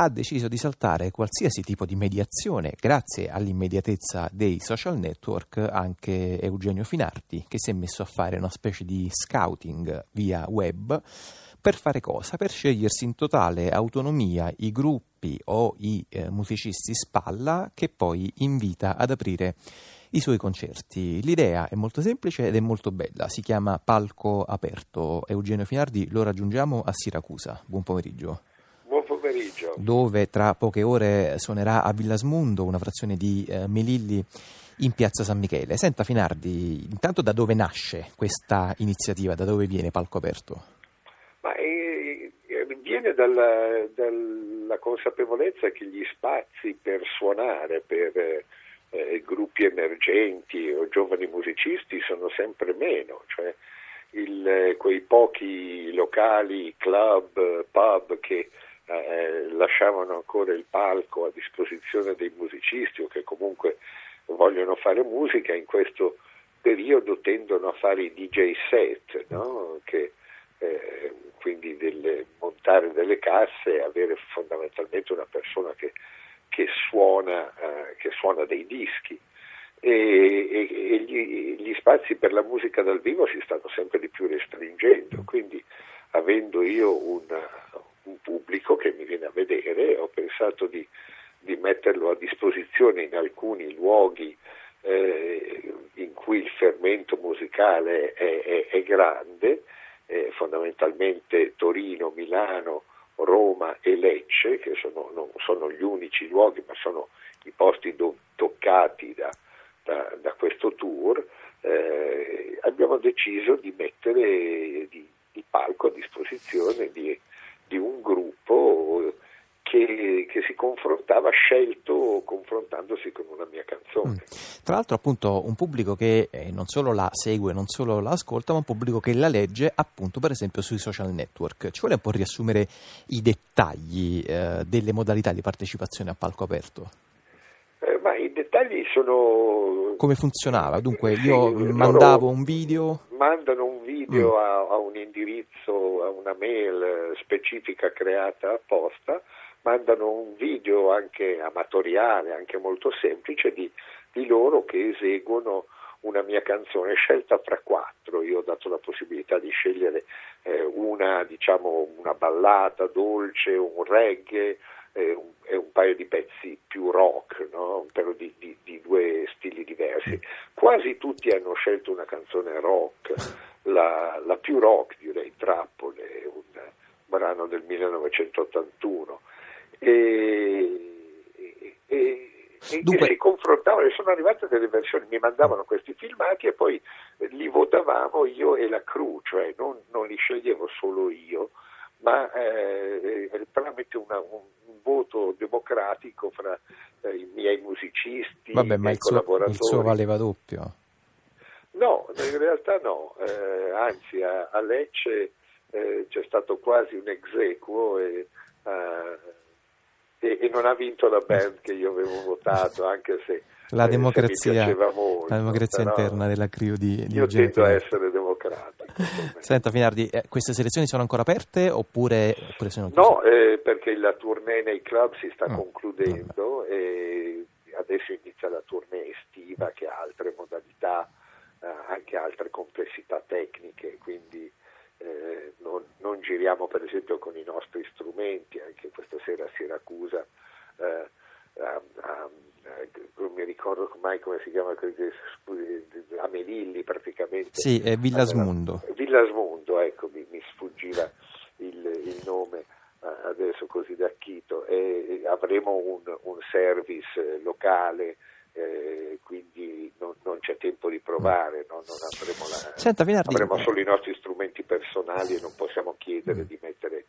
ha deciso di saltare qualsiasi tipo di mediazione grazie all'immediatezza dei social network. Anche Eugenio Finardi, che si è messo a fare una specie di scouting via web, per fare cosa? Per scegliersi in totale autonomia i gruppi o i musicisti spalla che poi invita ad aprire i suoi concerti. L'idea è molto semplice ed è molto bella, si chiama Palco Aperto. Eugenio Finardi lo raggiungiamo a Siracusa. Buon pomeriggio. Buon pomeriggio. Dove tra poche ore suonerà a Villasmundo, una frazione di Melilli, in Piazza San Michele. Senta Finardi, intanto da dove nasce questa iniziativa, da dove viene Palco Aperto? Viene dalla consapevolezza che gli spazi per suonare, per gruppi emergenti o giovani musicisti sono sempre meno, cioè quei pochi locali, club, pub che lasciavano ancora il palco a disposizione dei musicisti o che comunque vogliono fare musica, in questo periodo tendono a fare i DJ set, no? Che quindi montare delle casse, avere fondamentalmente una persona che suona dei dischi, e gli spazi per la musica dal vivo si stanno sempre di più restringendo, quindi avendo io un pubblico che mi viene a vedere, ho pensato di metterlo a disposizione in alcuni luoghi in cui il fermento musicale è grande, fondamentalmente Torino, Milano, Roma e Lecce, che non sono gli unici luoghi, ma sono i posti toccati da questo tour. Abbiamo deciso di mettere il palco a disposizione di un gruppo che si confrontava, scelto confrontandosi con una mia canzone. Tra l'altro, appunto, un pubblico che non solo la segue, non solo la ascolta, ma un pubblico che la legge, appunto, per esempio sui social network. Ci vuole un po' riassumere i dettagli delle modalità di partecipazione a Palco Aperto? Ma i dettagli sono... Come funzionava? Dunque, io mandavo un video... Mandano un video a un indirizzo, a una mail specifica creata apposta, mandano un video anche amatoriale, anche molto semplice, di loro che eseguono una mia canzone scelta fra quattro. Io ho dato la possibilità di scegliere una ballata dolce, un reggae e un paio di pezzi più rock, no? Però di due stili diversi. Quasi tutti hanno scelto una canzone rock, la più rock direi, Trappole, un brano del 1981. Dunque, si confrontavano, e sono arrivate delle versioni, mi mandavano questi filmati e poi li votavamo io e la crew, cioè non li sceglievo solo io, ma tramite un voto democratico fra i miei musicisti. Vabbè, ma il collaboratori. Il suo valeva doppio? No, in realtà no, anzi a Lecce c'è stato quasi un ex aequo e non ha vinto la band che io avevo votato, anche se la democrazia, se mi piaceva molto, la democrazia interna della crew di io Eugenio. Io tendo a essere democratico. Senta Finardi, queste selezioni sono ancora aperte oppure sono chiuse? No, perché la tournée nei club si sta concludendo, e adesso inizia la tournée estiva che ha altre modalità, anche altre complessità tecniche, quindi non giriamo per esempio con i nostri strumenti. Anche questa sera a Siracusa non mi ricordo mai come si chiama, a Melilli praticamente. Sì, è Villasmundo. Villasmundo, ecco, mi sfuggiva il nome adesso così da chito. E avremo un service locale, quindi non c'è tempo di provare, no? Non avremo avremo solo i nostri strumenti personali e non possiamo chiedere di mettere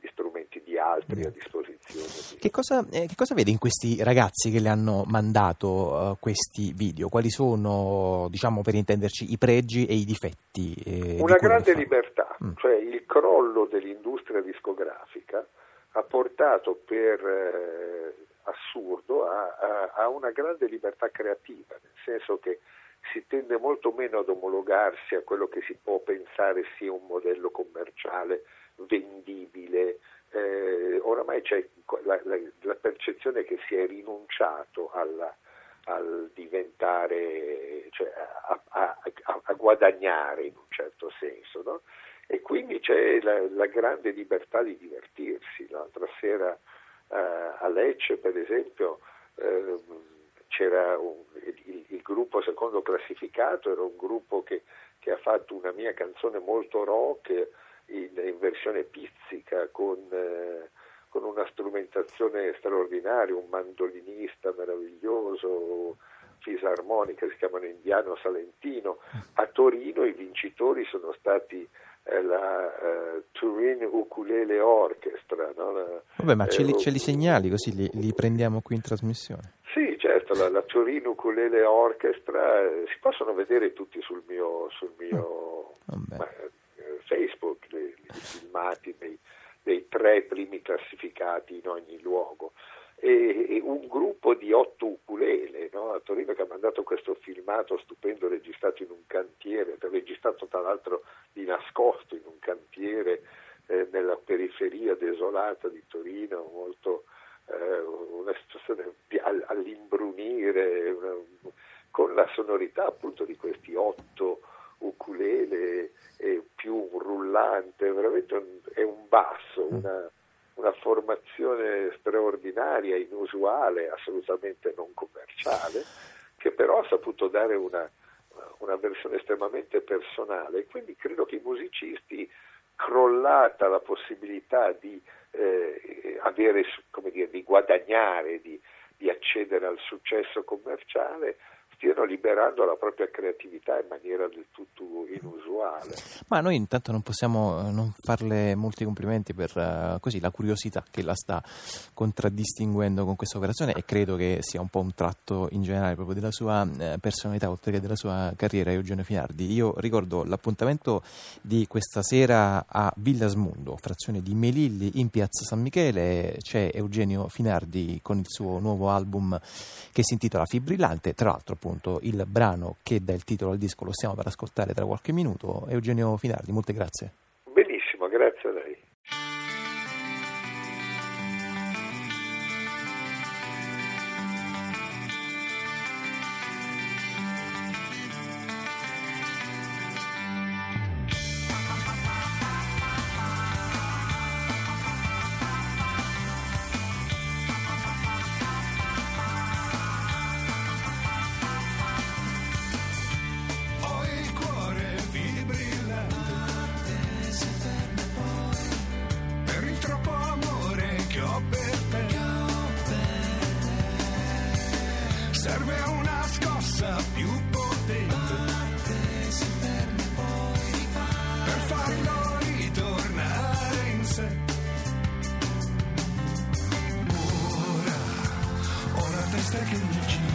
gli strumenti di altri a disposizione. Che cosa vede in questi ragazzi che le hanno mandato questi video? Quali sono, diciamo, per intenderci, i pregi e i difetti? Una grande libertà, cioè il crollo dell'industria discografica ha portato per... assurdo a una grande libertà creativa, nel senso che si tende molto meno ad omologarsi a quello che si può pensare sia un modello commerciale vendibile, oramai c'è la percezione che si è rinunciato al diventare, cioè a guadagnare in un certo senso, no? E quindi c'è la grande libertà di divertirsi. L'altra sera a Lecce, per esempio, c'era il gruppo secondo classificato, era un gruppo che ha fatto una mia canzone molto rock in versione pizzica con una strumentazione straordinaria, un mandolinista meraviglioso, fisarmonica, si chiamano Indiano, Salentino. A Torino i vincitori sono stati la Turin Ukulele Orchestra, no? Vabbè, ma ce li segnali così li prendiamo qui in trasmissione. Sì, certo, la Turin Ukulele Orchestra si possono vedere tutti sul mio Facebook, i filmati dei tre primi classificati in ogni luogo. E un gruppo di 8 ukulele, no, a Torino, che ha mandato questo filmato stupendo registrato in un cantiere, registrato tra l'altro di nascosto in un cantiere nella periferia desolata di Torino, molto una situazione all'imbrunire, con la sonorità appunto di questi 8 ukulele e più un rullante, veramente è un basso, una formazione straordinaria, inusuale, assolutamente non commerciale, che però ha saputo dare una versione estremamente personale. Quindi credo che i musicisti, crollata la possibilità di avere, come dire, di guadagnare, di accedere al successo commerciale, stiano liberando la propria creatività in maniera del tutto inusuale. Ma noi intanto non possiamo non farle molti complimenti per così la curiosità che la sta contraddistinguendo con questa operazione, e credo che sia un po' un tratto in generale proprio della sua personalità, oltre che della sua carriera, Eugenio Finardi. Io ricordo l'appuntamento di questa sera a Villasmundo, frazione di Melilli, in Piazza San Michele. C'è Eugenio Finardi con il suo nuovo album che si intitola Fibrillante, tra l'altro appunto il brano che dà il titolo al disco lo stiamo per ascoltare tra qualche minuto. Eugenio Finardi, molte grazie. Benissimo, grazie a lei. Serve una scossa più potente, per farlo ritornare in sé. Ora ho la testa che mi gira.